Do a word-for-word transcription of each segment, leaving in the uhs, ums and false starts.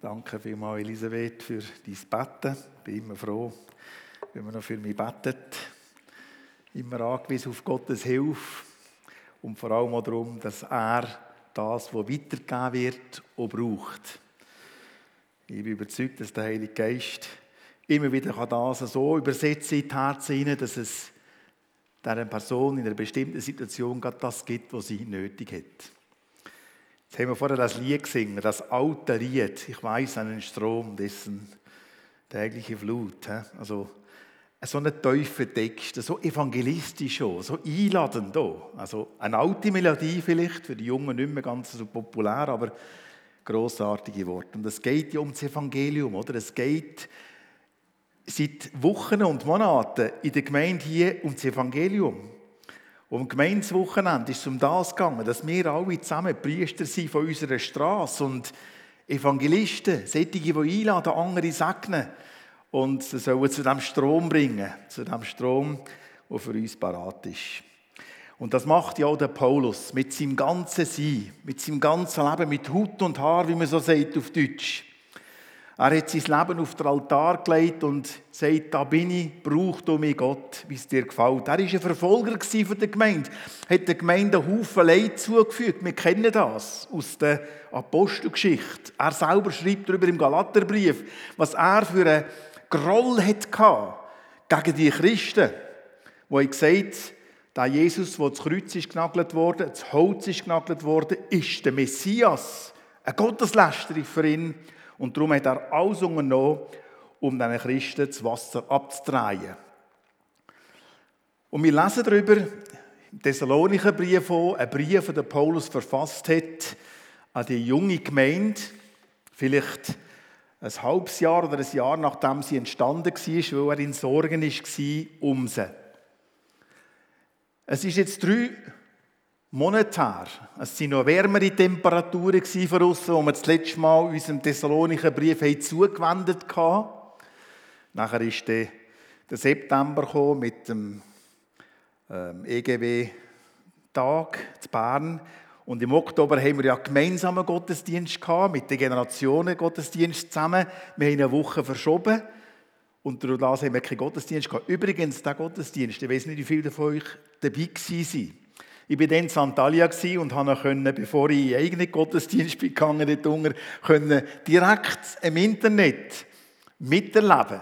Danke vielmals, Elisabeth, für dein Betten. Ich bin immer froh, wenn man noch für mich betet. Immer angewiesen auf Gottes Hilfe und vor allem auch darum, dass er das, was weitergegeben wird, auch braucht. Ich bin überzeugt, dass der Heilige Geist immer wieder das so übersetzen in die Herzen hinein, dass es dieser Person in einer bestimmten Situation gerade das gibt, was sie nötig hat. Jetzt haben wir vorher das Lied gesungen, das alte Lied. Ich weiss einen Strom dessen tägliche Flut. Also so einen tiefen Text, so evangelistisch auch, so einladend auch. Also eine alte Melodie vielleicht, für die Jungen nicht mehr ganz so populär, aber grossartige Worte. Und es geht ja um das Evangelium, oder? Es geht seit Wochen und Monaten in der Gemeinde hier um das Evangelium. Um Gemeindeswochenende ist es um das gegangen, dass wir alle zusammen Priester sind von unserer Straße und Evangelisten, solche, die einladen, andere segnen und sie sollen zu dem Strom bringen, zu dem Strom, der für uns parat ist. Und das macht ja auch der Paulus mit seinem ganzen Sein, mit seinem ganzen Leben, mit Haut und Haar, wie man so sagt auf Deutsch. Er hat sein Leben auf den Altar gelegt und sagt, da bin ich, brauch du mich Gott, wie es dir gefällt. Er war ein Verfolger von der Gemeinde, hat der Gemeinde einen Haufen Leid zugefügt. Wir kennen das aus der Apostelgeschichte. Er selber schreibt darüber im Galaterbrief, was er für einen Groll hatte gegen die Christen, wo er gesagt hat, der Jesus, der das Kreuz ist genagelt wurde, das Holz ist genagelt worden, ist der Messias, ein Gotteslästerer für ihn. Und darum hat er alles unternommen, um diesen Christen das Wasser abzudrehen. Und wir lesen darüber, im Thessalonicherbrief, ein Brief, den Paulus verfasst hat an die junge Gemeinde, vielleicht ein halbes Jahr oder ein Jahr, nachdem sie entstanden war, weil er in Sorgen war um sie. Es ist jetzt drei Monetär. Es waren noch wärmere Temperaturen von außen, die wir das letzte Mal in unserem Thessalonicherbrief zugewendet hatten. Nachher ist der September gekommen mit dem E G W-Tag in Bern. Und im Oktober haben wir ja gemeinsamen Gottesdienst gehabt, mit den Generationen Gottesdienst zusammen. Wir haben eine Woche verschoben und durch das haben wir keinen Gottesdienst gehabt. Übrigens, der Gottesdienst, ich weiß nicht, wie viele von euch dabei waren. Ich war dann in Santalia und konnte, bevor ich in den eigenen Gottesdienst gegangen bin, direkt im Internet miterleben.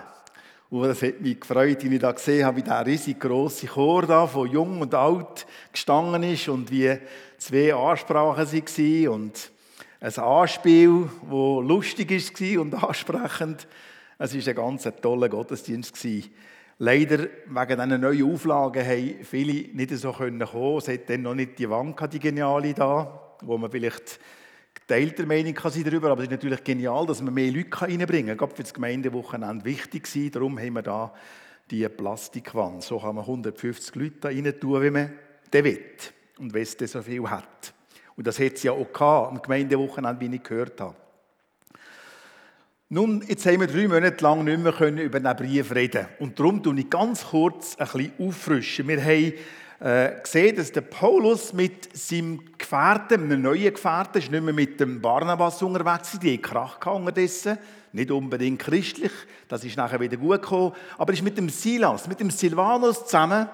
Und das hat mich gefreut, als ich da gesehen habe, wie dieser riesig grosse Chor da von jung und alt gestanden ist und wie zwei Ansprachen waren und ein Anspiel, das lustig war und ansprechend. Es war ein ganz toller Gottesdienst. Leider, wegen diesen neuen Auflagen, haben viele nicht so kommen können. Es hat dann noch nicht die Wand gehabt, die Geniale da, wo man vielleicht geteilter Meinung kann sein darüber, aber es ist natürlich genial, dass man mehr Leute reinbringen kann. Gerade für das Gemeindewochenende wichtig war, darum haben wir da diese Plastikwand. So kann man hundertfünfzig Leute da rein tun, wie man den will und wenn es so viel hat. Und das hat es ja auch gehabt, am Gemeindewochenende, wie ich gehört habe. Nun, jetzt haben wir drei Monate lang nicht mehr über diesen Brief reden können. Und darum tue ich ganz kurz ein bisschen auffrischen. Wir haben äh, gesehen, dass der Paulus mit seinem Gefährten, einem neuen Gefährten, ist nicht mehr mit dem Barnabas unterwegs war. Die hatten Krach unterdessen. Nicht unbedingt christlich, das ist nachher wieder gut gekommen. Aber ist mit dem Silas, mit dem Silvanus zusammen,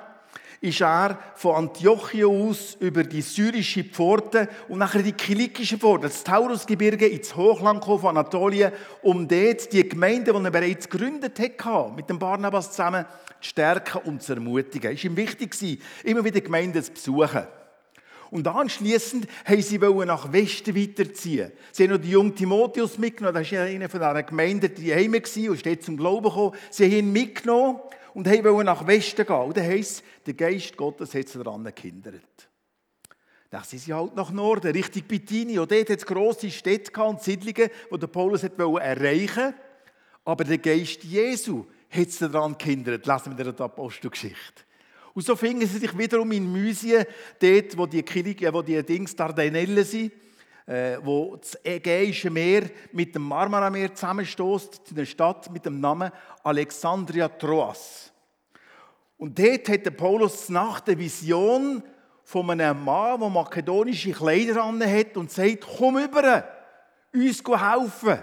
ist er von Antiochia aus über die syrische Pforte und nachher die Kilikische Pforte, das Taurusgebirge, ins Hochland gekommen von Anatolien, um dort die Gemeinde, die er bereits gegründet hatte, mit dem Barnabas zusammen, zu stärken und zu ermutigen. Es war ihm wichtig, immer wieder Gemeinden zu besuchen. Und anschliessend wollten sie nach Westen weiterziehen. Sie haben noch den jungen Timotheus mitgenommen, das war einer von diesen Gemeinden, die daheim war und ist zum Glauben gekommen. Sie haben ihn mitgenommen und wollten nach Westen gehen. Und dann heisst es, der Geist Gottes hat sie daran gehindert. Dann sind sie halt nach Norden, Richtung Bithynien. Und dort hat es grosse Städte und Siedlungen, die der Paulus erreichen wollte. Aber der Geist Jesu hat sie daran gehindert. Lesen wir in der Apostelgeschichte. Und so fingen sie sich wiederum in Müsien, dort, wo die, wo die Dings Dardanellen sind, wo das Ägäische Meer mit dem Marmarameer zusammenstößt, zu einer Stadt mit dem Namen Alexandria Troas. Und dort hat der Paulus nach der Vision von einem Mann, der makedonische Kleider anhat und sagt, komm rüber, uns helfen.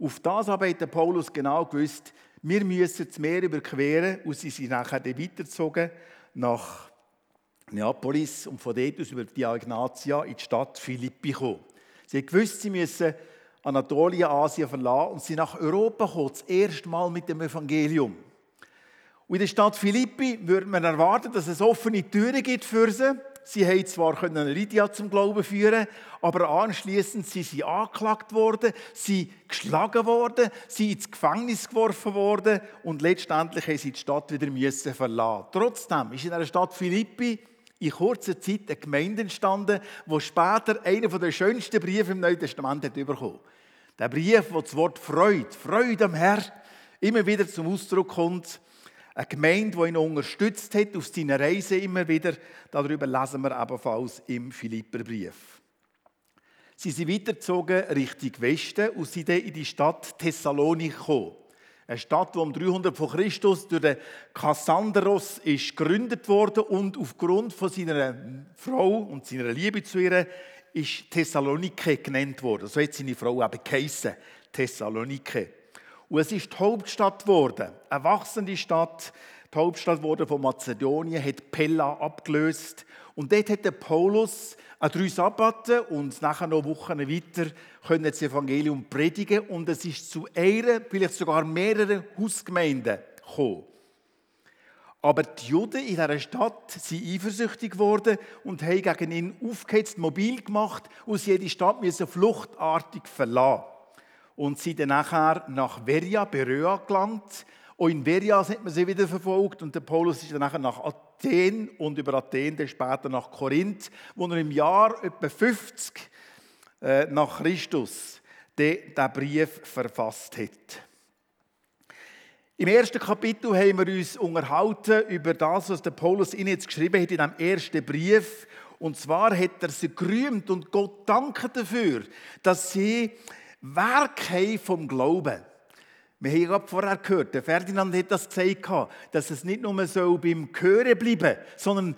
Auf das aber hat Paulus genau gewusst, wir müssen das Meer überqueren, und sie sind nachher dann weitergezogen nach Neapolis und von dort aus über die Diagnatia in die Stadt Philippi gekommen. Sie haben gewusst, sie müssen Anatolien, Asien verlassen und sind nach Europa gekommen, das erste Mal mit dem Evangelium. Und in der Stadt Philippi würde man erwarten, dass es offene Türen gibt für sie. Sie haben zwar Lydia zum Glauben führen, aber anschliessend sind sie angeklagt worden, sie geschlagen worden, sie ins Gefängnis geworfen worden und letztendlich mussten sie die Stadt wieder verlassen. Trotzdem ist in der Stadt Philippi in kurzer Zeit eine Gemeinde entstanden, die später einen der schönsten Briefe im Neuen Testament hat bekommen. Der Brief, wo das Wort Freude, Freude am Herrn, immer wieder zum Ausdruck kommt. Eine Gemeinde, die ihn unterstützt hat, auf seiner Reise immer wieder. Darüber lesen wir ebenfalls im Philipperbrief. Sie sind weitergezogen Richtung Westen und sind dann in die Stadt Thessaloniki gekommen. Eine Stadt, die um dreihundert vor Christus durch den Kassanderos ist gegründet wurde und aufgrund von seiner Frau und seiner Liebe zu ihr ist Thessalonike genannt worden. So hat seine Frau eben geheissen, Thessalonike. Und es ist die Hauptstadt geworden, eine wachsende Stadt. Die Hauptstadt wurde von Mazedonien, hat Pella abgelöst. Und dort hat der Paulus an drei Sabbaten und nachher noch Wochen weiter können das Evangelium predigen. Und es ist zu einer, vielleicht sogar mehreren Hausgemeinden gekommen. Aber die Juden in dieser Stadt sind eifersüchtig geworden und haben gegen ihn aufgehetzt, mobil gemacht und sie die Stadt müssen fluchtartig verlassen. Und sie dann nachher nach Veria, Beröa gelangt. Und in Veria hat man sie wieder verfolgt. Und der Paulus ist dann nachher nach Athen und über Athen dann später nach Korinth, wo er im Jahr etwa fünfzig äh, nach Christus den, den Brief verfasst hat. Im ersten Kapitel haben wir uns unterhalten über das, was der Paulus ihnen jetzt geschrieben hat in dem ersten Brief. Und zwar hat er sie gerühmt und Gott danken dafür, dass sie Werke vom Glauben. Wir haben gerade vorher gehört, der Ferdinand hat das gesagt, dass es nicht nur so beim Hören bleiben soll, sondern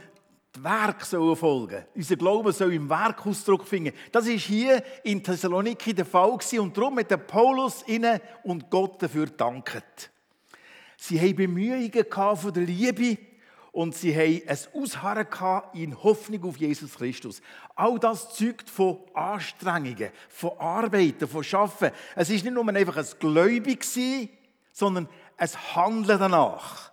die Werke sollen folgen. Unser Glaube soll im Werk Ausdruck finden. Das war hier in Thessaloniki der Fall und darum hat der Paulus ihnen und Gott dafür gedankt. Sie hatten Bemühungen von der Liebe und sie hatten ein Ausharren in Hoffnung auf Jesus Christus. All das zeugt von Anstrengungen, von Arbeiten, von Schaffen. Es war nicht nur einfach ein Gläubig, sondern ein Handeln danach.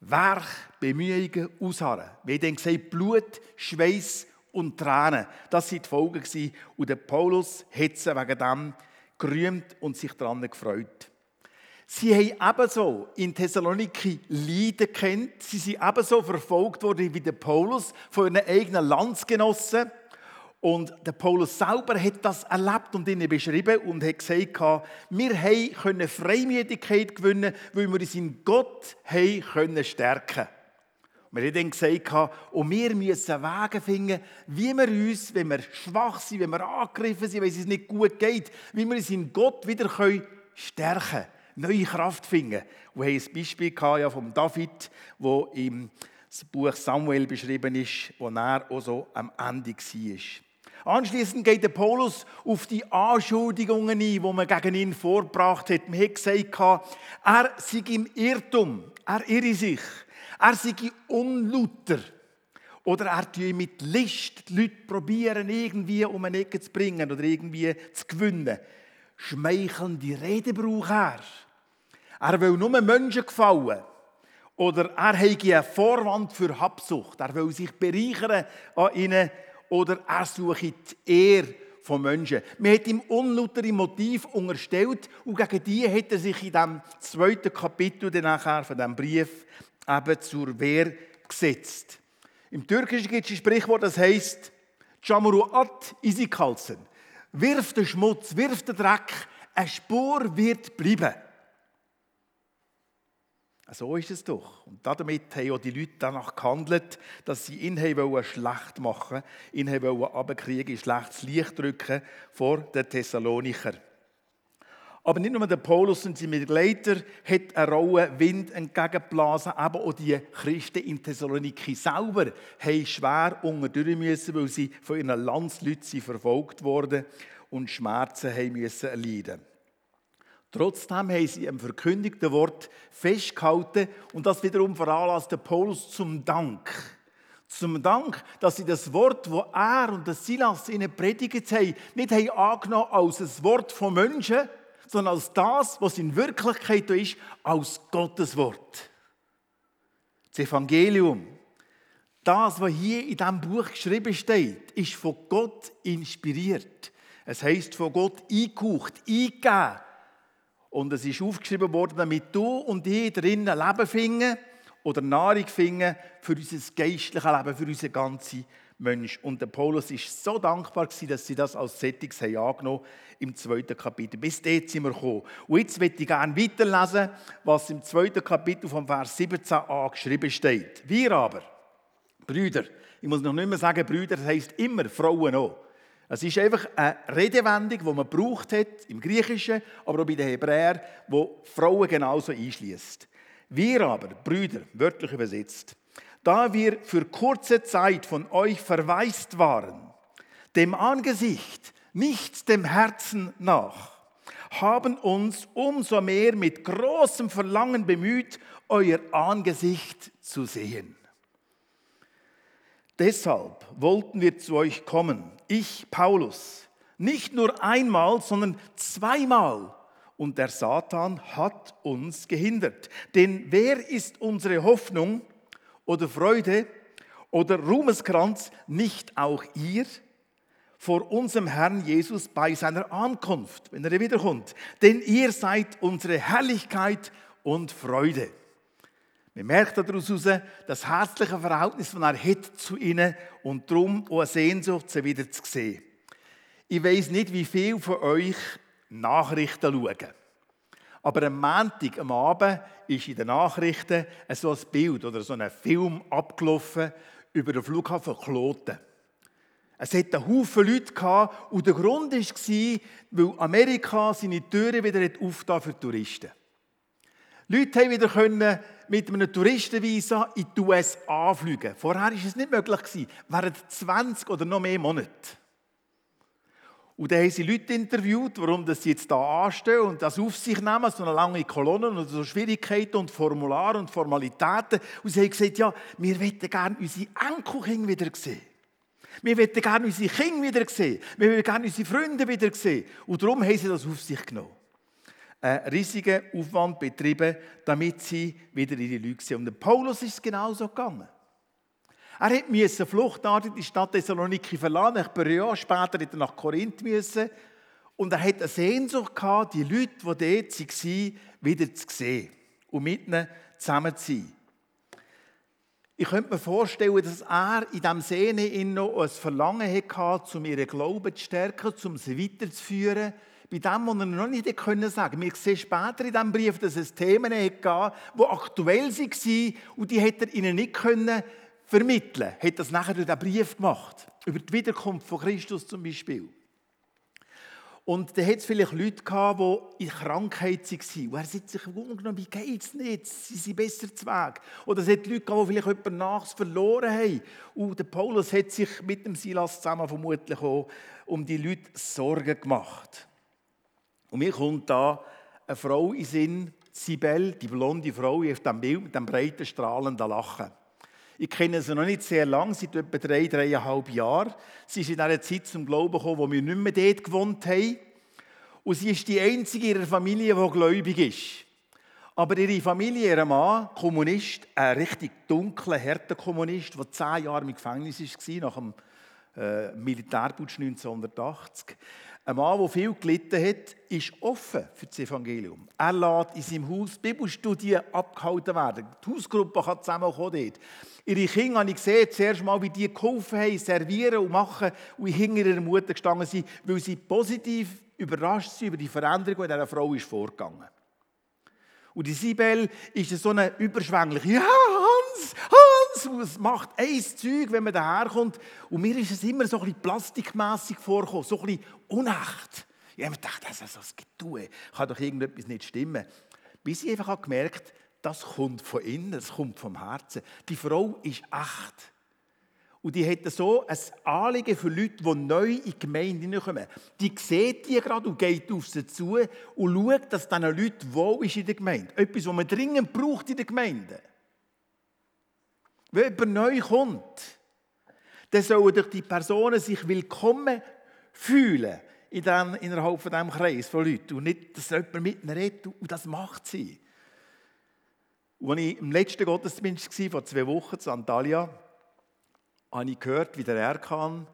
Werk, Bemühungen, Ausharren. Wir haben gesagt, Blut, Schweiß und Tränen. Das waren die Folgen. Und der Paulus hat sie wegen dem gerühmt und sich daran gefreut. Sie haben ebenso in Thessaloniki Leiden gekannt. Sie sind ebenso verfolgt worden wie der Paulus von ihren eigenen Landsgenossen. Und der Paulus selber hat das erlebt und ihnen beschrieben und hat gesagt, wir können Freimütigkeit gewinnen, weil wir uns in Gott können stärken. Wir haben dann gesagt, und wir müssen Wege finden, wie wir uns, wenn wir schwach sind, wenn wir angegriffen sind, wenn es uns nicht gut geht, wie wir uns in Gott wieder stärken können. Neue Kraft finden. Wir hatten ein Beispiel ja von David, das im Buch Samuel beschrieben ist, wo er auch so am Ende war. Anschliessend geht der Paulus auf die Anschuldigungen ein, die man gegen ihn vorgebracht hat. Man hat gesagt, er sei im Irrtum, er irre sich, er sei unlauter. Oder er tue mit List die Leute probieren, irgendwie um eine Ecke zu bringen oder irgendwie zu gewinnen. Schmeichelnde Reden braucht er. Er will nur Menschen gefallen. Oder er hat einen Vorwand für Habsucht. Er will sich bereichern an ihnen. Oder er sucht die Ehre von Menschen. Man hat ihm unlautere Motive unterstellt und gegen die hat er sich in dem zweiten Kapitel danach von diesem Brief eben zur Wehr gesetzt. Im Türkischen gibt es ein Sprichwort, das heisst «Çamuru at izi kalsın». Wirf den Schmutz, wirf den Dreck, eine Spur wird bleiben. So ist es doch. Und damit haben auch die Leute danach gehandelt, dass sie ihn schlecht machen wollten, ihn runterkriegen, schlechtes Licht drücken vor den Thessalonichern. Aber nicht nur der Paulus und seine Begleiter hat einen rauen Wind entgegengeblasen, aber auch die Christen in Thessaloniki selber haben schwer unterdrücken müssen, weil sie von ihren Landsleuten verfolgt wurden und Schmerzen haben müssen erleiden. Trotzdem haben sie am verkündigten Wort festgehalten und das wiederum veranlasste Paulus zum Dank. Zum Dank, dass sie das Wort, das er und Silas ihnen predigt haben, nicht haben angenommen als ein Wort von Menschen, sondern als das, was in Wirklichkeit ist, als Gottes Wort. Das Evangelium, das, was hier in diesem Buch geschrieben steht, ist von Gott inspiriert. Es heisst von Gott eingehaucht, eingegeben. Und es ist aufgeschrieben worden, damit du und ich drinnen Leben finden oder Nahrung finden für unser geistliches Leben, für unseren ganzen Mensch. Und der Paulus war so dankbar, dass sie das als Sättiges angenommen haben im zweiten Kapitel. Bis dort sind wir gekommen. Und jetzt möchte ich gerne weiterlesen, was im zweiten Kapitel vom Vers siebzehn a geschrieben steht. Wir aber, Brüder, ich muss noch nicht mehr sagen, Brüder, das heisst immer Frauen auch. Es ist einfach eine Redewendung, die man gebraucht hat, im Griechischen, aber auch bei den Hebräern, die Frauen genauso einschließt. Wir aber, Brüder, wörtlich übersetzt, da wir für kurze Zeit von euch verwaist waren, dem Angesicht, nicht dem Herzen nach, haben uns umso mehr mit großem Verlangen bemüht, euer Angesicht zu sehen. Deshalb wollten wir zu euch kommen, ich, Paulus, nicht nur einmal, sondern zweimal. Und der Satan hat uns gehindert. Denn wer ist unsere Hoffnung oder Freude oder Ruhmeskranz, nicht auch ihr, vor unserem Herrn Jesus bei seiner Ankunft, wenn er wiederkommt? Denn ihr seid unsere Herrlichkeit und Freude. Man merkt daraus das herzliche Verhältnis, das er hat zu ihnen und darum auch eine Sehnsucht, sie wieder zu sehen. Ich weiss nicht, wie viele von euch Nachrichten schauen. Aber am Montag, am Abend, ist in den Nachrichten so ein Bild oder so ein Film abgelaufen über den Flughafen Kloten. Es hatte einen Haufen Leute gehabt, und der Grund war, weil Amerika seine Türen wieder aufgetan hat für Touristen. Leute haben wieder können mit einem Touristenvisa in die U S A fliegen. Vorher war es nicht möglich, während zwanzig oder noch mehr Monate. Und dann haben sie Leute interviewt, warum sie jetzt hier anstehen und das auf sich nehmen, so eine lange Kolonne und so Schwierigkeiten und Formulare und Formalitäten. Und sie haben gesagt, ja, wir möchten gerne unsere Enkelkinder wieder sehen. Wir möchten gerne unsere Kinder wieder sehen. Wir möchten gerne unsere Freunde wieder sehen. Und darum haben sie das auf sich genommen. Einen riesigen Aufwand betrieben, damit sie wieder ihre Leute sehen. Und dem Paulus ist es genauso gegangen. Er musste fluchtartig die Stadt Thessaloniki verlassen, ein paar Jahre später musste er nach Korinth. Müssen. Und er hatte eine Sehnsucht, die Leute, die dort waren, wieder zu sehen und mit ihnen zusammen zu sein. Ich könnte mir vorstellen, dass er in diesem Sehnen noch ein Verlangen hatte, um ihren Glauben zu stärken, um sie weiterzuführen, bei dem, was er noch nicht sagen konnte. Wir sehen später in diesem Brief, dass es Themen gab, die aktuell waren und die hätte er ihnen nicht vermitteln können. Er hat das nachher durch den Brief gemacht, über die Wiederkunft von Christus zum Beispiel. Und da hat es vielleicht Leute gehabt, die in Krankheit waren. Und er hat sich ungenommen, wie geht es nicht? Sie sind besser zu Weg. Oder es hat Leute gehabt, die vielleicht jemanden nachts verloren haben. Und der Paulus hat sich mit dem Silas zusammen vermutlich auch um die Leute Sorgen gemacht. Und mir kommt da eine Frau in den Sinn, Sibel, die blonde Frau, auf diesem Bild mit dem breiten, strahlenden Lachen. Ich kenne sie noch nicht sehr lange, seit etwa drei, dreieinhalb Jahren. Sie ist in einer Zeit zum Glauben gekommen, wo wir nicht mehr dort gewohnt haben. Und sie ist die einzige in ihrer Familie, die gläubig ist. Aber ihre Familie, ihr Mann, Kommunist, ein richtig dunkler, harter Kommunist, der zehn Jahre im Gefängnis war, nach dem äh, Militärputsch neunzehnhundertachtzig, ein Mann, der viel gelitten hat, ist offen für das Evangelium. Er lässt in seinem Haus Bibelstudien abgehalten werden. Die Hausgruppe kann zusammenkommen dort. Ihre Kinder habe ich gesehen, zuerst mal, wie die geholfen haben, servieren und machen und hinter ihrer Mutter gestanden sind, weil sie positiv überrascht sind über die Veränderung, die dieser Frau ist vorgegangen. Und die Sibel ist so eine überschwängliche, ja, Hans, Hans, es macht ein Zeug, wenn man daherkommt. Und mir ist es immer so ein bisschen plastikmässig vorgekommen, so ein bisschen unecht. Ich habe mir gedacht, das ist das Getue, kann doch irgendetwas nicht stimmen. Bis ich einfach gemerkt habe, das kommt von innen, das kommt vom Herzen. Die Frau ist echt. Und die hat so ein Anliegen für Leute, die neu in die Gemeinde hineinkommen. Die sieht die gerade und geht auf sie zu und schaut, dass diesen Leuten wohl ist in der Gemeinde. Etwas, was man dringend braucht in der Gemeinde. Wenn jemand neu kommt, dann sollen sich die Personen sich willkommen fühlen in den, innerhalb von diesem Kreis von Leuten. Und nicht, dass jemand mit ihnen redet, und das macht sie. Und als ich im letzten Gottesdienst war, vor zwei Wochen, in Santalia, habe ich gehört, wie der Erkan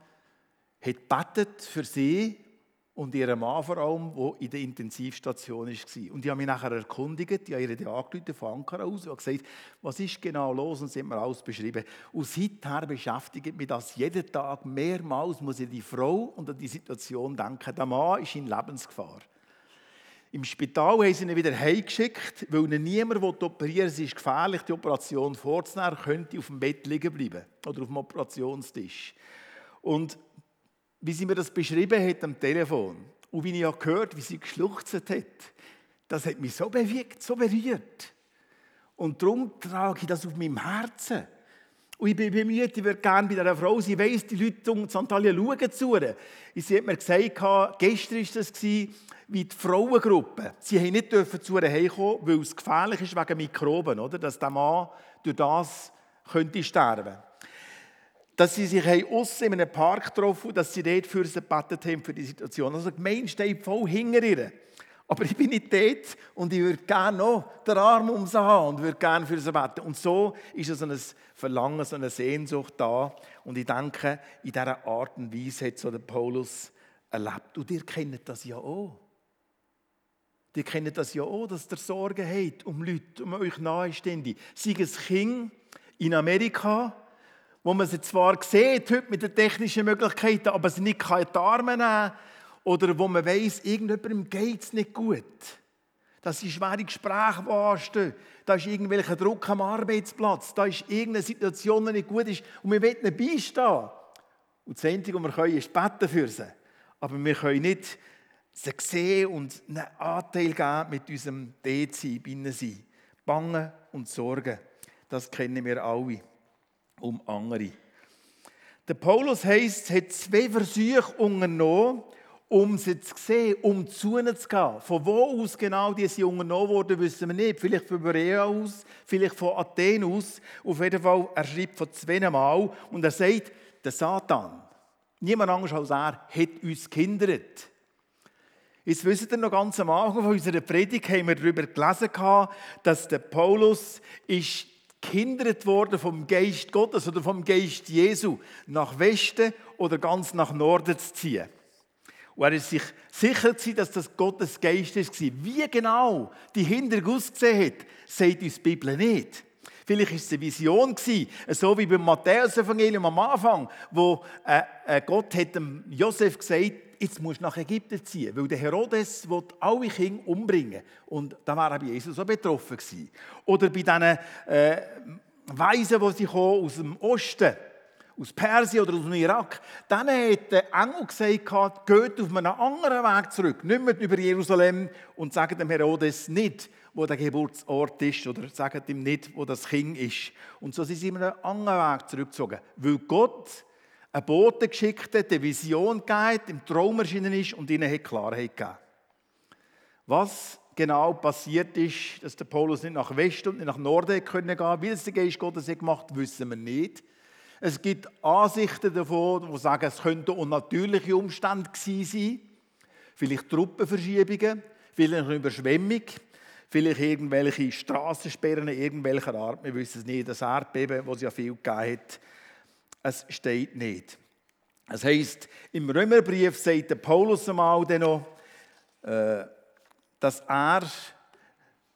betet für sie und ihren Mann vor allem, der in der Intensivstation war. Und ich habe mich nachher erkundigt, ich habe ihre Diakonin von Ankara aus und gesagt, was ist genau los, und sie hat mir alles beschrieben. Und seither beschäftigt mich das jeden Tag mehrmals, muss ich an die Frau und an die Situation denken. Der Mann ist in Lebensgefahr. Im Spital haben sie ihn wieder heimgeschickt, weil ihn niemand operieren will. Es ist gefährlich, die Operation vorzunehmen. Er könnte auf dem Bett liegen bleiben oder auf dem Operationstisch. Und wie sie mir das beschrieben hat am Telefon und wie ich auch gehört, wie sie geschluchzt hat, das hat mich so bewegt, so berührt. Und darum trage ich das auf meinem Herzen. Und ich bin bemüht, ich würde gerne bei dieser Frau, sie weiss, die Leute um Santalia schauen zu ihr. Sie hat mir gesagt, gestern war das, wie die Frauengruppe. Sie durften nicht zu ihr heimkommen, weil es gefährlich ist wegen Mikroben, oder? Dass der Mann durch das könnte sterben könnte. Dass sie sich aussen in einem Park getroffen haben, dass sie dort für sie gebetet haben, für die Situation. Also die Gemeinde steht voll hinter ihr. Aber ich bin nicht dort und ich würde gerne noch den Arm um sie haben und würde gerne für sie beten. Und so ist so ein Verlangen, so eine Sehnsucht da. Und ich denke, in dieser Art und Weise hat so der Paulus erlebt. Und ihr kennt das ja auch. Ihr kennt das ja auch, dass ihr Sorgen habt um Leute, um euch Nahestehende. Sei es Kinder in Amerika, wo man sie zwar sieht heute mit den technischen Möglichkeiten, aber sie nicht in die Arme nehmen kann. Oder wo man weiss, irgendjemandem geht es nicht gut. Das sind schwere Gespräche, die anstehen. Da ist irgendwelcher Druck am Arbeitsplatz. Da ist irgendeine Situation, die nicht gut ist. Und wir wollen ihnen beistehen. Und das Einzige, was wir können, ist beten für sie. Aber wir können nicht sie sehen und einen Anteil geben mit unserem D-Sein, bei ihnen sein. Bangen und Sorgen, das kennen wir alle um andere. Der Paulus heisst, hat zwei Versuche unternommen, um sie zu sehen, um zu ihnen zu gehen. Von wo aus genau die sie unternommen wurden, wissen wir nicht. Vielleicht von Veria aus, vielleicht von Athen aus. Auf jeden Fall, er schreibt von zweimal und er sagt, der Satan, niemand anders als er, hat uns gehindert. Jetzt wisst ihr noch, ganz am Anfang von unserer Predigt haben wir darüber gelesen, dass der Paulus ist gehindert worden vom Geist Gottes oder vom Geist Jesu, nach Westen oder ganz nach Norden zu ziehen. Und er ist sich sicher gewesen, dass das Gottes Geist war. Wie genau die Hinderung ausgesehen hat, sagt uns die Bibel nicht. Vielleicht war es eine Vision, so wie beim Matthäus-Evangelium am Anfang, wo Gott hat dem Josef gesagt hat, jetzt musst du nach Ägypten ziehen, weil der Herodes will alle Kinder umbringen. Und da war aber Jesus auch betroffen gewesen. Oder bei diesen äh, Weisen, die sie kamen, aus dem Osten, aus Persien oder aus dem Irak, dann hat der Engel gesagt, geht auf einen anderen Weg zurück, nicht mehr über Jerusalem, und sagt dem Herodes nicht, wo der Geburtsort ist, oder sagt ihm nicht, wo das Kind ist. Und so sind sie über einen anderen Weg zurückgezogen, weil Gott einen Boten geschickt hat, eine Vision gegeben, im Traum erschienen ist und ihnen hat Klarheit gegeben. Was genau passiert ist, dass der Paulus nicht nach Westen und nicht nach Norden gehen konnte, wie es der Geist Gottes gemacht hat, wissen wir nicht. Es gibt Ansichten davon, die sagen, es könnten unnatürliche Umstände gewesen sein. Vielleicht Truppenverschiebungen, vielleicht eine Überschwemmung, vielleicht irgendwelche Strassensperren irgendwelcher Art. Wir wissen es nicht. Das Erdbeben, das es ja viel gegeben hat, es steht nicht. Das heisst, im Römerbrief sagt der Paulus einmal noch, dass er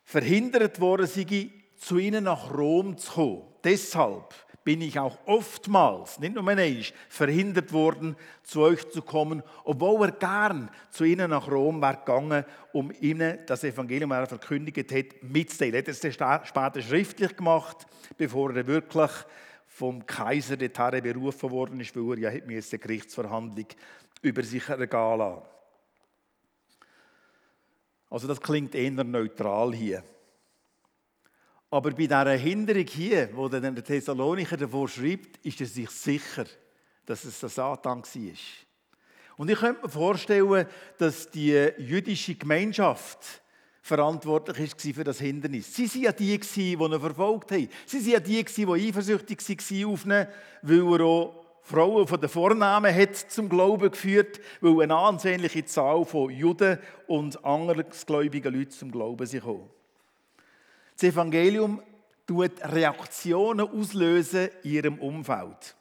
verhindert worden sei, zu ihnen nach Rom zu kommen. Deshalb bin ich auch oftmals, nicht nur einmal, verhindert worden, zu euch zu kommen, obwohl er gern zu ihnen nach Rom war gegangen, um ihnen das Evangelium, das er verkündigt hat, mitzuteilen. Er hat es dann später schriftlich gemacht, bevor er wirklich vom Kaiser der Tarre berufen worden ist, weil er ja eine Gerichtsverhandlung über sich ergehen lassen. Also das klingt eher neutral hier. Aber bei dieser Hinderung hier, wo der Thessalonicher davor schreibt, ist er sich sicher, dass es der Satan war. Und ich könnte mir vorstellen, dass die jüdische Gemeinschaft verantwortlich war für das Hindernis. Sie waren ja die, die ihn verfolgt haben. Sie waren ja die, die eifersüchtig waren auf ihn, weil er auch Frauen von den Vornamen hat zum Glauben geführt, weil eine ansehnliche Zahl von Juden und andersgläubigen Leuten zum Glauben kam. Das Evangelium tut Reaktionen auslösen in ihrem Umfeld.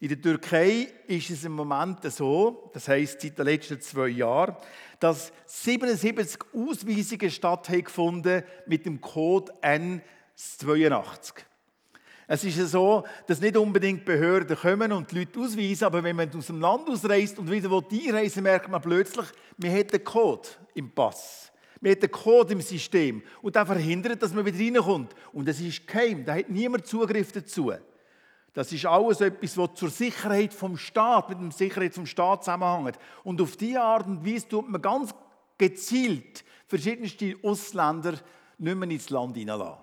In der Türkei ist es im Moment so, das heisst seit den letzten zwei Jahren, dass siebenundsiebzig Ausweisungen stattgefunden mit dem Code N zweiundachtzig. Es ist so, dass nicht unbedingt Behörden kommen und die Leute ausweisen, aber wenn man aus dem Land ausreist und wieder einreisen will, merkt man plötzlich, man hat einen Code im Pass. Man hat einen Code im System und der verhindert, dass man wieder reinkommt. Und das ist geheim, da hat niemand Zugriff dazu. Das ist alles etwas, was zur Sicherheit vom Staat, mit der Sicherheit vom Staat zusammenhängt. Und auf diese Art und Weise tut man ganz gezielt verschiedenste Ausländer nicht mehr ins Land hineinlassen.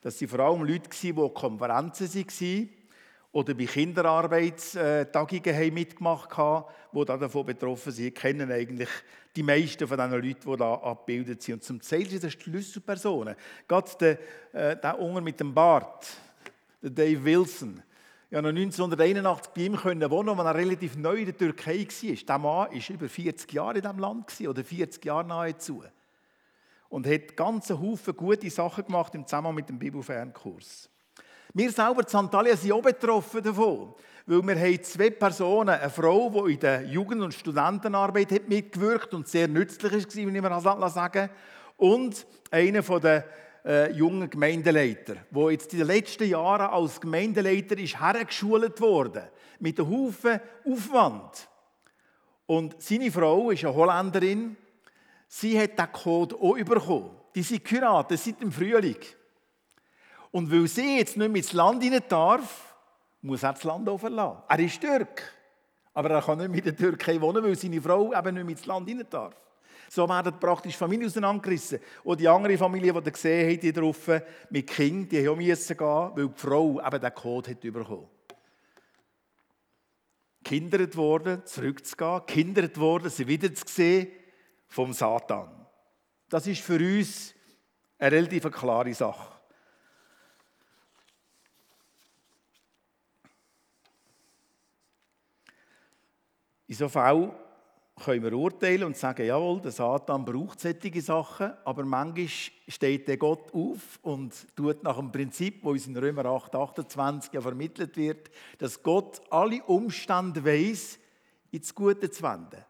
Das waren vor allem Leute, die an Konferenzen waren oder bei Kinderarbeitstagungen mitgemacht haben, die davon betroffen sind, kennen eigentlich die meisten von den Leuten, die da abgebildet sind. Und zum Teil sind das Schlüsselpersonen. Gerade der, äh, der Unger mit dem Bart, der Dave Wilson. Ich konnte noch neunzehnhunderteinundachtzig bei ihm wohnen, als er relativ neu in der Türkei war. Dieser Mann war über vierzig Jahre in diesem Land oder vierzig Jahre nahezu. Und hat ganzen Haufen gute Sachen gemacht im Zusammenhang mit dem Bibelfernkurs. Wir selber, in Santalia, sind auch betroffen davon, weil wir haben zwei Personen, eine Frau, die in der Jugend- und Studentenarbeit hat mitgewirkt und sehr nützlich war, wenn ich mir das sagen soll, und einen von den äh, jungen Gemeindeleitern, der jetzt in den letzten Jahren als Gemeindeleiter ist hergeschult wurde, mit einem Haufen Aufwand. Und seine Frau ist eine Holländerin, sie hat diesen Code auch bekommen. Die sind geheiratet seit dem Frühling. Und weil sie jetzt nicht mehr ins Land hinein darf, muss er das Land auch verlassen. Er ist Türk, aber er kann nicht mehr in der Türkei wohnen, weil seine Frau eben nicht mehr ins Land hinein darf. So werden praktisch Familien auseinandergerissen. Und die andere Familie, die ihr gesehen habt, die drauf mit Kindern, die haben auch müssen gehen, weil die Frau eben diesen Code hat bekommen. Gehindert worden, zurückzugehen, gehindert worden, sie wieder zu sehen vom Satan. Das ist für uns eine relativ klare Sache. In so Fällen können wir urteilen und sagen, jawohl, der Satan braucht solche Sachen, aber manchmal steht der Gott auf und tut nach dem Prinzip, das uns in Römer acht, achtundzwanzig ja vermittelt wird, dass Gott alle Umstände weiss, ins Gute zu wenden.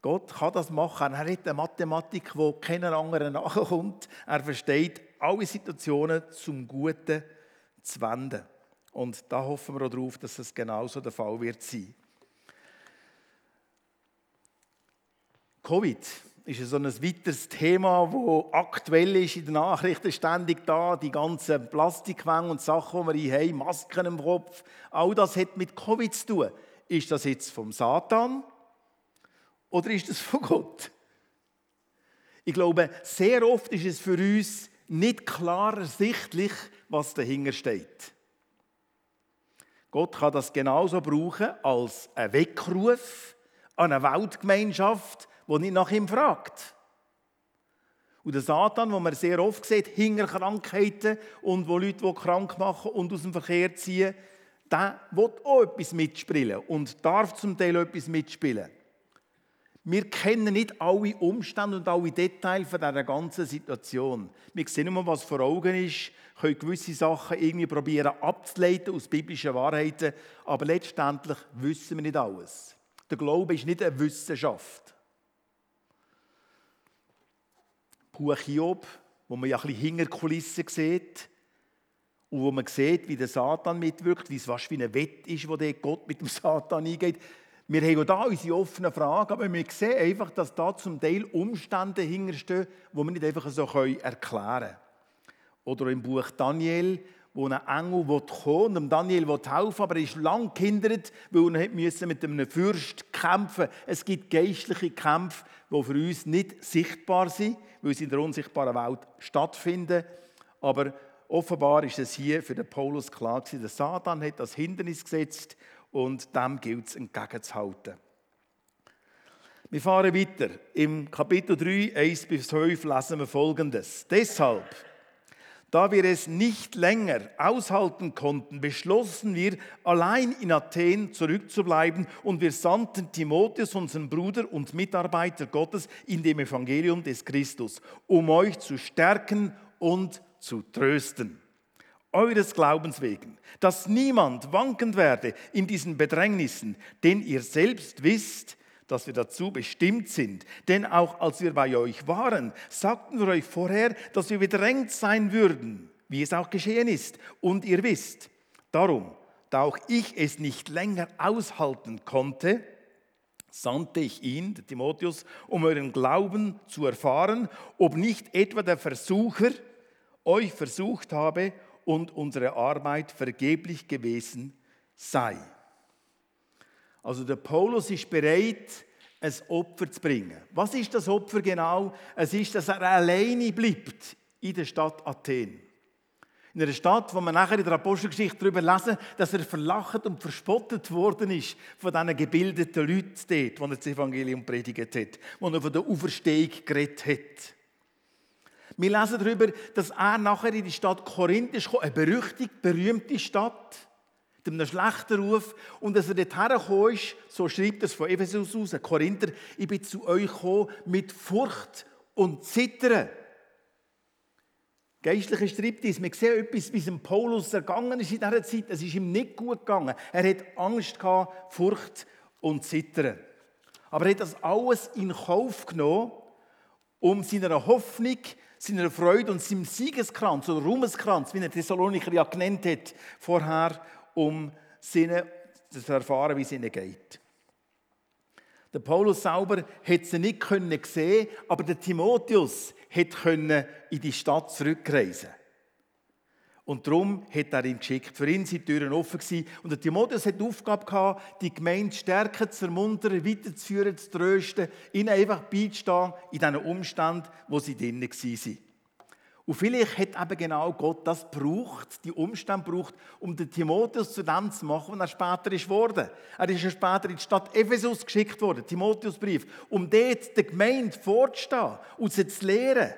Gott kann das machen. Er hat eine Mathematik, die keiner anderen nachkommt. Er versteht, alle Situationen zum Guten zu wenden. Und da hoffen wir auch darauf, dass es genauso der Fall wird sein. Covid ist so ein weiteres Thema, das aktuell ist in den Nachrichten ständig da. Die ganzen Plastikwänge und Sachen, die wir haben, Masken im Kopf, all das hat mit Covid zu tun. Ist das jetzt vom Satan oder ist das von Gott? Ich glaube, sehr oft ist es für uns nicht klar ersichtlich, was dahinter steht. Gott kann das genauso brauchen als einen Weckruf an eine Weltgemeinschaft, die nicht nach ihm fragt. Und der Satan, den man sehr oft sieht, hinter Krankheiten und wo Leute krank machen und aus dem Verkehr ziehen, der will auch etwas mitspielen und darf zum Teil etwas mitspielen. Wir kennen nicht alle Umstände und alle Details von dieser ganzen Situation. Wir sehen immer, was vor Augen ist, können gewisse Sachen irgendwie probieren abzuleiten aus biblischen Wahrheiten, aber letztendlich wissen wir nicht alles. Der Glaube ist nicht eine Wissenschaft. Buch Hiob, wo man ja ein bisschen hinter Kulissen sieht und wo man sieht, wie der Satan mitwirkt, wie es fast wie ein Wett ist, wo der Gott mit dem Satan eingeht. Wir haben auch hier unsere offenen Fragen, aber wir sehen einfach, dass da zum Teil Umstände hinterstehen, die wir nicht einfach so erklären können. Oder im Buch Daniel, wo ein Engel kommen wollte. Daniel wollte helfen, aber er ist lang gehindert, weil er mit einem Fürst kämpfen musste. Es gibt geistliche Kämpfe, die für uns nicht sichtbar sind, weil sie in der unsichtbaren Welt stattfinden. Aber offenbar ist es hier für den Paulus klar gewesen, der Satan hat das Hindernis gesetzt und dem gilt es entgegenzuhalten. Wir fahren weiter. Im Kapitel drei, eins bis zwölf lesen wir Folgendes. Deshalb, da wir es nicht länger aushalten konnten, beschlossen wir, allein in Athen zurückzubleiben, und wir sandten Timotheus, unseren Bruder und Mitarbeiter Gottes, in dem Evangelium des Christus, um euch zu stärken und zu trösten. Eures Glaubens wegen, dass niemand wankend werde in diesen Bedrängnissen, denn ihr selbst wisst, dass wir dazu bestimmt sind. Denn auch als wir bei euch waren, sagten wir euch vorher, dass wir bedrängt sein würden, wie es auch geschehen ist. Und ihr wisst, darum, da auch ich es nicht länger aushalten konnte, sandte ich ihn, Timotheus, um euren Glauben zu erfahren, ob nicht etwa der Versucher euch versucht habe und unsere Arbeit vergeblich gewesen sei. Also der Paulus ist bereit, ein Opfer zu bringen. Was ist das Opfer genau? Es ist, dass er alleine bleibt in der Stadt Athen. In einer Stadt, wo wir nachher in der Apostelgeschichte darüber lesen, dass er verlacht und verspottet worden ist von diesen gebildeten Leuten dort, die er das Evangelium predigt hat, wo er von der Auferstehung geredet hat. Wir lesen darüber, dass er nachher in die Stadt Korinth ist, eine berüchtigt berühmte Stadt, mit einem schlechten Ruf, und dass er dort hergekommen ist, so schreibt er es von Ephesus aus, ein Korinther, ich bin zu euch gekommen mit Furcht und Zittern. Geistlicher Striptease, wir sehen etwas, wie es dem Paulus ergangen ist in dieser Zeit, es ist ihm nicht gut gegangen. Er hat Angst gehabt, Furcht und Zittern. Aber er hat das alles in Kauf genommen, um seiner Hoffnung, seiner Freude und seinem Siegeskranz oder Ruhmeskranz, wie er Thessaloniker ja genannt hat, vorher, um Sinne zu erfahren, wie es ihnen geht. Der Paulus selber konnte sie nicht sehen, aber der Timotheus konnte in die Stadt zurückreisen. Und darum hat er ihn geschickt. Für ihn waren die Türen offen. Und der Timotheus hatte die Aufgabe gehabt, die Gemeinde zu stärken, zu ermuntern, weiterzuführen, zu trösten, ihnen einfach beizustehen in diesen Umständen, wo sie drin waren. Und vielleicht hat eben genau Gott das gebraucht, die Umstände gebraucht, um den Timotheus zu dem zu machen, was er später wurde. Er ist ja später in die Stadt Ephesus geschickt worden, Timotheusbrief, um dort der Gemeinde vorzustehen und sie zu lehren.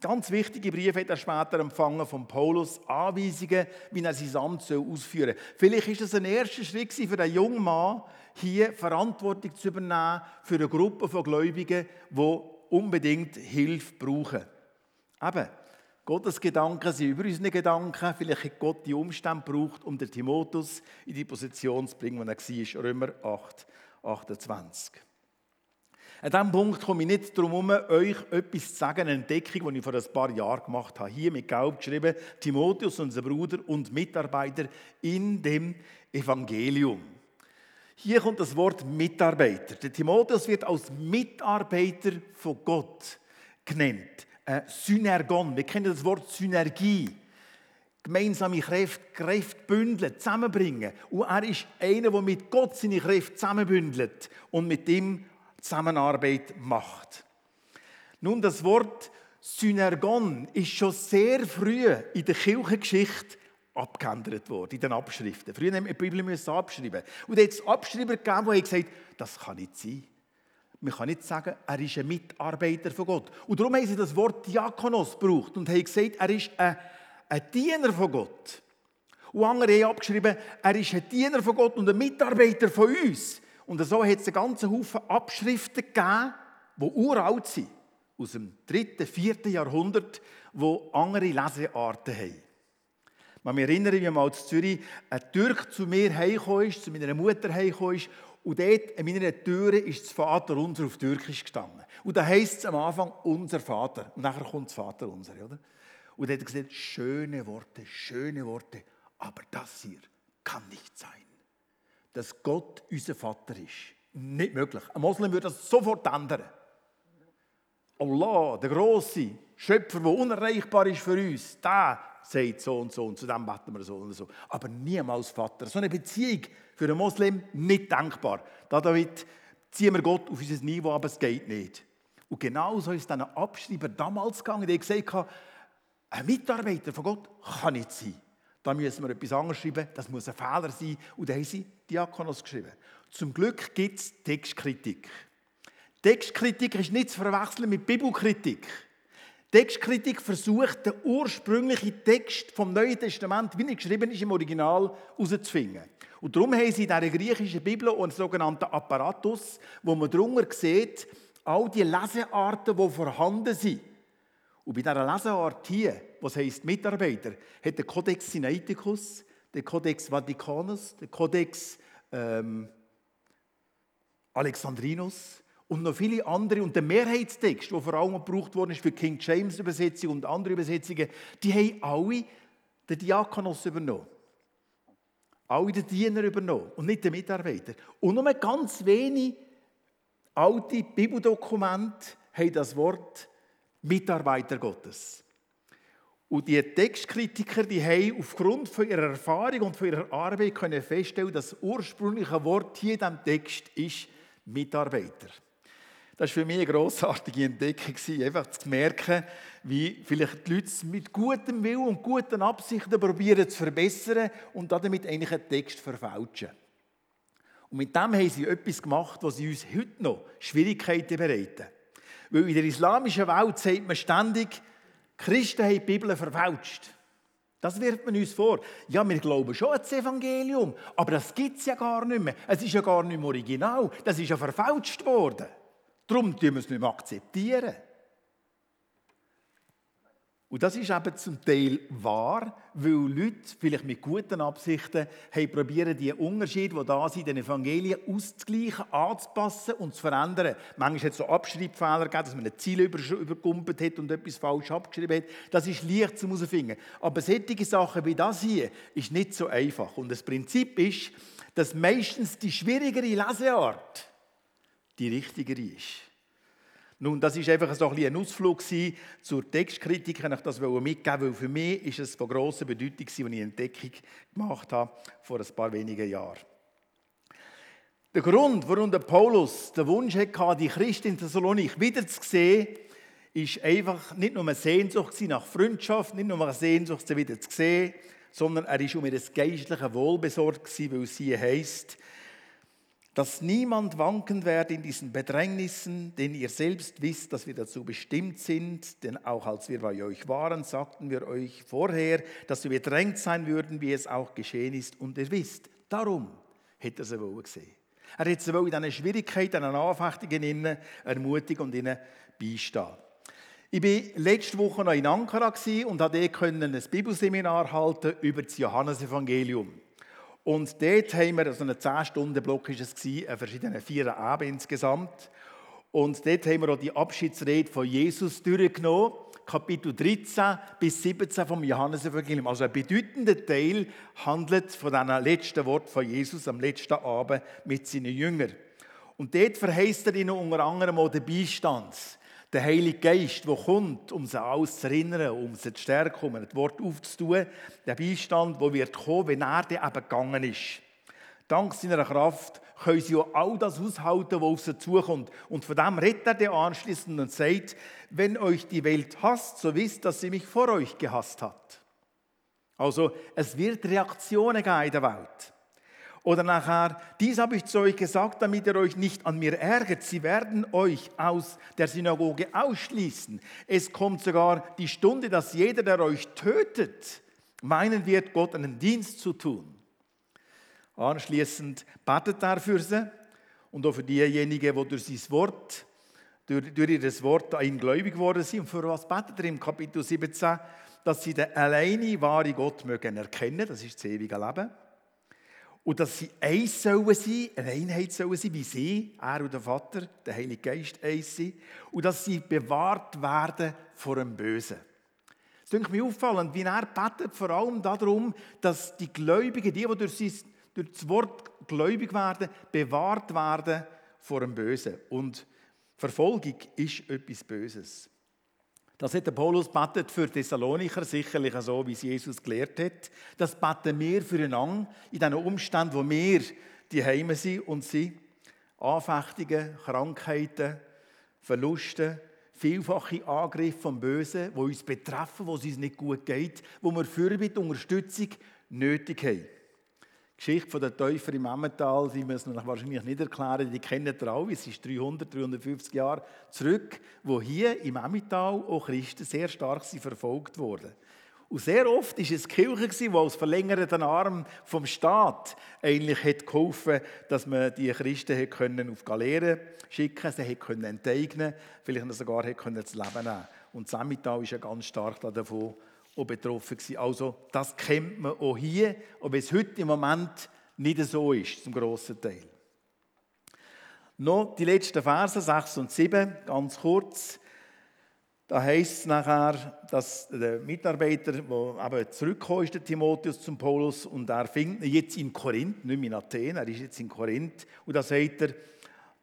Ganz wichtige Briefe hat er später empfangen von Paulus, Anweisungen, wie er sein Amt ausführen soll. Vielleicht war das ein erster Schritt für einen jungen Mann, hier Verantwortung zu übernehmen für eine Gruppe von Gläubigen, die unbedingt Hilfe brauchen. Eben, Gottes Gedanken sind über unsere Gedanken. Vielleicht hat Gott die Umstände gebraucht, um den Timotheus in die Position zu bringen, wo er war. Römer acht, achtundzwanzig. An diesem Punkt komme ich nicht darum herum, euch etwas zu sagen, eine Entdeckung, die ich vor ein paar Jahren gemacht habe. Hier mit Gelb geschrieben, Timotheus, unser Bruder und Mitarbeiter in dem Evangelium. Hier kommt das Wort Mitarbeiter. Der Timotheus wird als Mitarbeiter von Gott genannt. Synergon, wir kennen das Wort Synergie. Gemeinsame Kräfte, Kräfte bündeln, zusammenbringen. Und er ist einer, der mit Gott seine Kräfte zusammenbündelt und mit ihm Zusammenarbeit macht. Nun, das Wort Synergon ist schon sehr früh in der Kirchengeschichte abgeändert worden, in den Abschriften. Früher mussten wir die Bibel abschreiben. Und da hat es Abschreiber gegeben, die gesagt haben, das kann nicht sein. Man kann nicht sagen, er ist ein Mitarbeiter von Gott. Und darum haben sie das Wort Diakonos gebraucht und haben gesagt, er ist ein, ein Diener von Gott. Und andere haben abgeschrieben, er ist ein Diener von Gott und ein Mitarbeiter von uns. Und so hat es einen ganzen Haufen Abschriften gegeben, die uralt sind, aus dem dritten, vierten Jahrhundert, die andere Lesearten haben. Man erinnert mich, wie mal in Zürich ein Türk zu mir heimgekommen ist, zu meiner Mutter heimgekommen ist. Und dort, an meiner Türe, ist das Vaterunser auf Türkisch gestanden. Und da heisst es am Anfang, unser Vater. Und nachher kommt das Vaterunser, oder? Und dann hat er gesagt, schöne Worte, schöne Worte, aber das hier kann nicht sein. Dass Gott unser Vater ist. Nicht möglich. Ein Moslem würde das sofort ändern. Allah, der Grosse, Schöpfer, der unerreichbar ist für uns, der sagt so und so und zu dem beten wir so und so. Aber niemals Vater. So eine Beziehung für einen Muslim nicht denkbar. Damit ziehen wir Gott auf unser Niveau, aber es geht nicht. Und genau so ist es diesen Abschreiber damals gegangen, der gesagt hat, ein Mitarbeiter von Gott kann nicht sein. Da müssen wir etwas anderes schreiben, das muss ein Fehler sein. Und da haben sie Diakonos geschrieben. Zum Glück gibt es Textkritik. Textkritik ist nicht zu verwechseln mit Bibelkritik. Textkritik versucht, den ursprünglichen Text vom Neuen Testament, wie er geschrieben ist, im Original herauszufinden. Und darum haben sie in dieser griechischen Bibel einen sogenannten Apparatus, wo man darunter sieht, all die Lesearten, die vorhanden sind. Und bei dieser Leseart hier, was heisst Mitarbeiter, hat der Codex Sinaiticus, der Codex Vaticanus, der Codex ähm, Alexandrinus und noch viele andere. Und der Mehrheitstext, der vor allem gebraucht worden ist für King James Übersetzung und andere Übersetzungen, die haben alle den Diakonos übernommen. Alle den Diener übernommen und nicht den Mitarbeiter. Und nur ganz wenige alte Bibeldokumente haben das Wort Mitarbeiter Gottes. Und die Textkritiker, die haben aufgrund von ihrer Erfahrung und von ihrer Arbeit können feststellen, dass das ursprüngliche Wort hier in diesem Text ist Mitarbeiter. Das war für mich eine grossartige Entdeckung, einfach zu merken, wie vielleicht die Leute mit gutem Willen und guten Absichten probieren zu verbessern und damit eigentlich einen Text verfälschen. Und mit dem haben sie etwas gemacht, was uns heute noch Schwierigkeiten bereiten. Weil in der islamischen Welt sagt man ständig, Christen haben die Bibel verfälscht. Das wirft man uns vor. Ja, wir glauben schon an das Evangelium, aber das gibt es ja gar nicht mehr. Es ist ja gar nicht mehr original. Das ist ja verfälscht worden. Darum dürfen wir es nicht mehr akzeptieren. Und das ist eben zum Teil wahr, weil Leute vielleicht mit guten Absichten haben probieren, die Unterschiede, die da sind, in den Evangelien auszugleichen, anzupassen und zu verändern. Manchmal hat es so Abschreibfehler gegeben, dass man ein Ziel überkumpelt hat und etwas falsch abgeschrieben hat. Das ist leicht zu herausfinden. Aber solche Sachen wie das hier ist nicht so einfach. Und das Prinzip ist, dass meistens die schwierigere Leseart die richtigere ist. Nun, das war einfach so ein Ausflug zur Textkritik. Ich wollte das mitgeben, weil für mich war es von grosser Bedeutung, als ich eine Entdeckung gemacht habe vor ein paar wenigen Jahren. Der Grund, warum der Paulus den Wunsch hatte, die Christen in Thessalonik wieder zu sehen, war einfach nicht nur eine Sehnsucht nach Freundschaft, nicht nur eine Sehnsucht, sie wieder zu sehen, sondern er war um ihr geistliches Wohl besorgt, weil es hier heisst, dass niemand wanken werde in diesen Bedrängnissen, denn ihr selbst wisst, dass wir dazu bestimmt sind. Denn auch als wir bei euch waren, sagten wir euch vorher, dass wir bedrängt sein würden, wie es auch geschehen ist. Und ihr wisst, darum hätte er sie wohl gesehen. Er hätte sie wohl in einer Schwierigkeit, in einer Anfechtungen ermutigt und ihnen beistehen. Ich war letzte Woche noch in Ankara und habe dort ein Bibelseminar halten über das Johannes-Evangelium. Und dort haben wir, also ein zehn-Stunden-Block war es, an verschiedenen vier Abenden insgesamt. Und dort haben wir auch die Abschiedsrede von Jesus durchgenommen, Kapitel dreizehn bis siebzehn vom Johannes-Evangelium. Also ein bedeutender Teil handelt von diesem letzten Wort von Jesus am letzten Abend mit seinen Jüngern. Und dort verheißt er ihnen unter anderem auch den Beistand, den Heiligen Geist, der kommt, um sie alles zu erinnern, um sie zu stärken, um das Wort aufzutun, der Beistand, der wird kommen, wenn er dann eben gegangen ist. Dank seiner Kraft können sie auch all das aushalten, was auf sie zukommt. Und von dem redet er dann anschliessend und sagt, wenn euch die Welt hasst, so wisst, dass sie mich vor euch gehasst hat. Also, es wird Reaktionen geben in der Welt. Oder nachher, dies habe ich zu euch gesagt, damit ihr euch nicht an mir ärgert. Sie werden euch aus der Synagoge ausschließen. Es kommt sogar die Stunde, dass jeder, der euch tötet, meinen wird, Gott einen Dienst zu tun. Anschließend betet er für sie und auch für diejenigen, die durch sein Wort, durch, durch ihr Wort an ihn gläubig geworden sind. Und für was betet er im Kapitel siebzehn? Dass sie den alleine wahren Gott mögen erkennen, das ist das ewige Leben. Und dass sie eins sollen sein, eine Einheit sollen sein, wie sie, er und der Vater, der Heilige Geist, eins sind. Und dass sie bewahrt werden vor dem Bösen. Es ist mir auffallend, wie er betet, vor allem darum, dass die Gläubigen, die, die durch, sein, durch das Wort gläubig werden, bewahrt werden vor dem Bösen. Und Verfolgung ist etwas Böses. Das hat der Paulus gebetet für die Thessalonicher, sicherlich so, wie es Jesus gelehrt hat. Das beten wir füreinander in diesen Umständen, wo wir die Heime sind und sind. Anfechtungen, Krankheiten, Verluste, vielfache Angriffe vom Bösen, die uns betreffen, wo es uns nicht gut geht, wo wir Fürbitte und Unterstützung nötig haben. Die Geschichte der Täufer im Emmental, die müssen wir wahrscheinlich nicht erklären, die kennen ihr alle. Es ist dreihundert, dreihundertfünfzig Jahre zurück, wo hier im Emmental auch Christen sehr stark verfolgt wurden. Und sehr oft war es die Kirche, die als verlängerten Arm vom Staat eigentlich hat geholfen hat, dass man die Christen können auf Galeeren schicken, sie können enteignen, vielleicht sogar können das Leben nehmen. Und das Emmental war ja ganz stark davon auch betroffen gewesen. Also das kennt man auch hier, ob es heute im Moment nicht so ist, zum grossen Teil. Noch die letzten Verse, sechs und sieben, ganz kurz. Da heisst es nachher, dass der Mitarbeiter, der zurückgekommen ist, der Timotheus zum Paulus, und er findet ihn jetzt in Korinth, nicht mehr in Athen, er ist jetzt in Korinth, und da sagt er,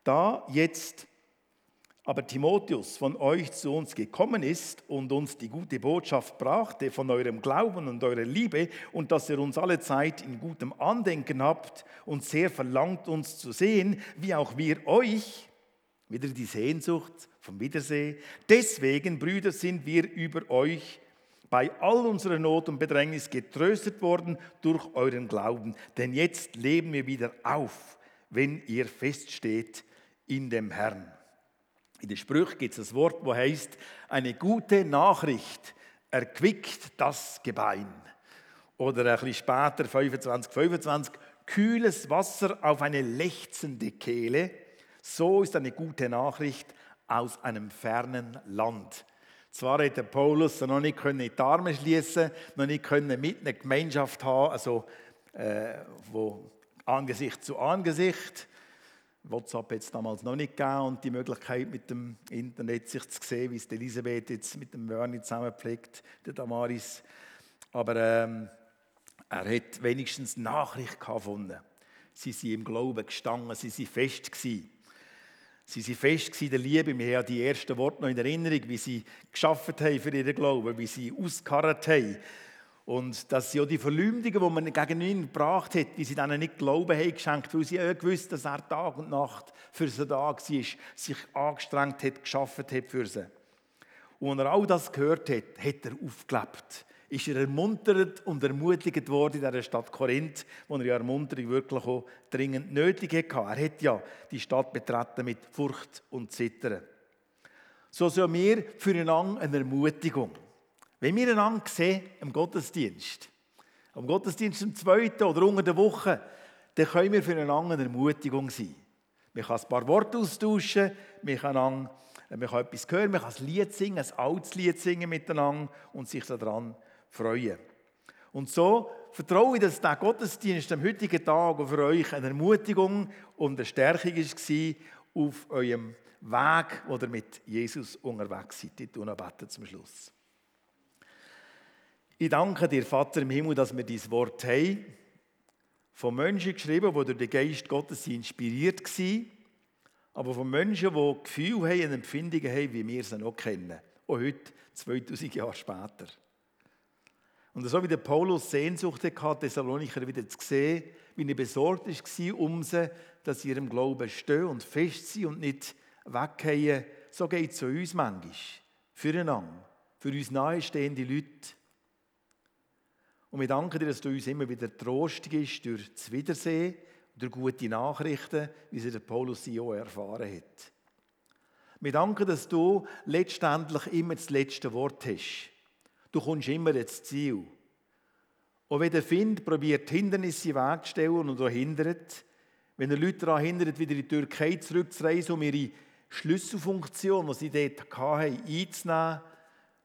da jetzt aber Timotheus von euch zu uns gekommen ist und uns die gute Botschaft brachte von eurem Glauben und eurer Liebe und dass ihr uns alle Zeit in gutem Andenken habt und sehr verlangt, uns zu sehen, wie auch wir euch, wieder die Sehnsucht vom Wiedersehen. Deswegen, Brüder, sind wir über euch bei all unserer Not und Bedrängnis getröstet worden durch euren Glauben. Denn jetzt leben wir wieder auf, wenn ihr feststeht in dem Herrn. In den Sprüchen gibt es ein Wort, das heißt: Eine gute Nachricht erquickt das Gebein. Oder ein bisschen später, fünfundzwanzig, fünfundzwanzig, kühles Wasser auf eine lechzende Kehle. So ist eine gute Nachricht aus einem fernen Land. Zwar hätte Paulus noch nicht in die Arme schließen können, noch nicht mit einer Gemeinschaft haben, also äh, wo Angesicht zu Angesicht. WhatsApp hat es damals noch nicht gegeben und die Möglichkeit mit dem Internet sich zu sehen, wie es Elisabeth jetzt mit dem Wörni zusammenpflegt, der Damaris. Aber ähm, er hat wenigstens Nachricht gefunden. Sie sind im Glauben gestanden, sie sind fest gewesen. Sie waren fest in der Liebe. Wir haben die ersten Worte noch in Erinnerung, wie sie gearbeitet haben für ihren Glauben, wie sie ausgeharrt haben. Und das sind auch die Verleumdungen, die man gegen ihn gebracht hat, wie sie denen nicht Glauben haben geschenkt, weil sie auch gewusst, dass er Tag und Nacht für sie da war, sich angestrengt hat, gearbeitet hat für sie. Und als er all das gehört hat, hat er aufgelebt. Ist er ermuntert und ermutigt worden in dieser Stadt Korinth, wo er ja Ermunterung wirklich auch dringend nötig hatte. Er hat ja die Stadt betreten mit Furcht und Zittern. So sind wir füreinander eine Ermutigung. Wenn wir einander sehen am Gottesdienst, am Gottesdienst am zweiten oder unter der Woche, dann können wir füreinander eine Ermutigung sein. Man kann ein paar Worte austauschen, man kann, einander, man kann etwas hören, man kann ein Lied singen, ein altes Lied singen miteinander und sich daran freuen. Und so vertraue ich, dass der Gottesdienst am heutigen Tag für euch eine Ermutigung und eine Stärkung war auf eurem Weg, wo ihr mit Jesus unterwegs seid. Ich bete zum Schluss. Ich danke dir, Vater im Himmel, dass wir dein Wort haben, von Menschen geschrieben, die durch den Geist Gottes inspiriert waren, aber von Menschen, die Gefühle haben und Empfindungen haben, wie wir sie noch kennen. Auch heute, zweitausend Jahre später. Und so wie der Paulus Sehnsucht hatte, Thessalonicher wieder zu sehen, wie er besorgt war um sie, dass sie ihrem Glauben stehen und fest sind und nicht weggehen. So geht es uns manchmal, füreinander, für uns nahestehende Leute. Und wir danken dir, dass du uns immer wieder Trost gibst durch das Wiedersehen, durch gute Nachrichten, wie sie der Paulus auch erfahren hat. Wir danken, dass du letztendlich immer das letzte Wort hast. Du kommst immer ins Ziel. Und wenn der Find probiert, Hindernisse in den Weg zu stellen und auch hindert, wenn er Leute daran hindert, wieder in die Türkei zurückzureisen, um ihre Schlüsselfunktion, die sie dort hatten, einzunehmen,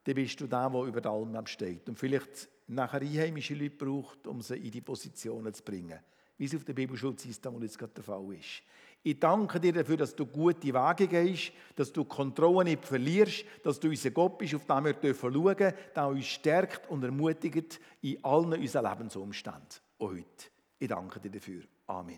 dann bist du der, der über allem steht. Und vielleicht nachher einheimische Leute braucht, um sie in die Positionen zu bringen, wie es auf der Bibelschule in Istanbul jetzt gerade der Fall ist. Ich danke dir dafür, dass du gute Wege gehst, dass du Kontrolle nicht verlierst, dass du unser Gott bist, auf den wir schauen dürfen, der uns stärkt und ermutigt in allen unseren Lebensumständen. Auch heute. Ich danke dir dafür. Amen.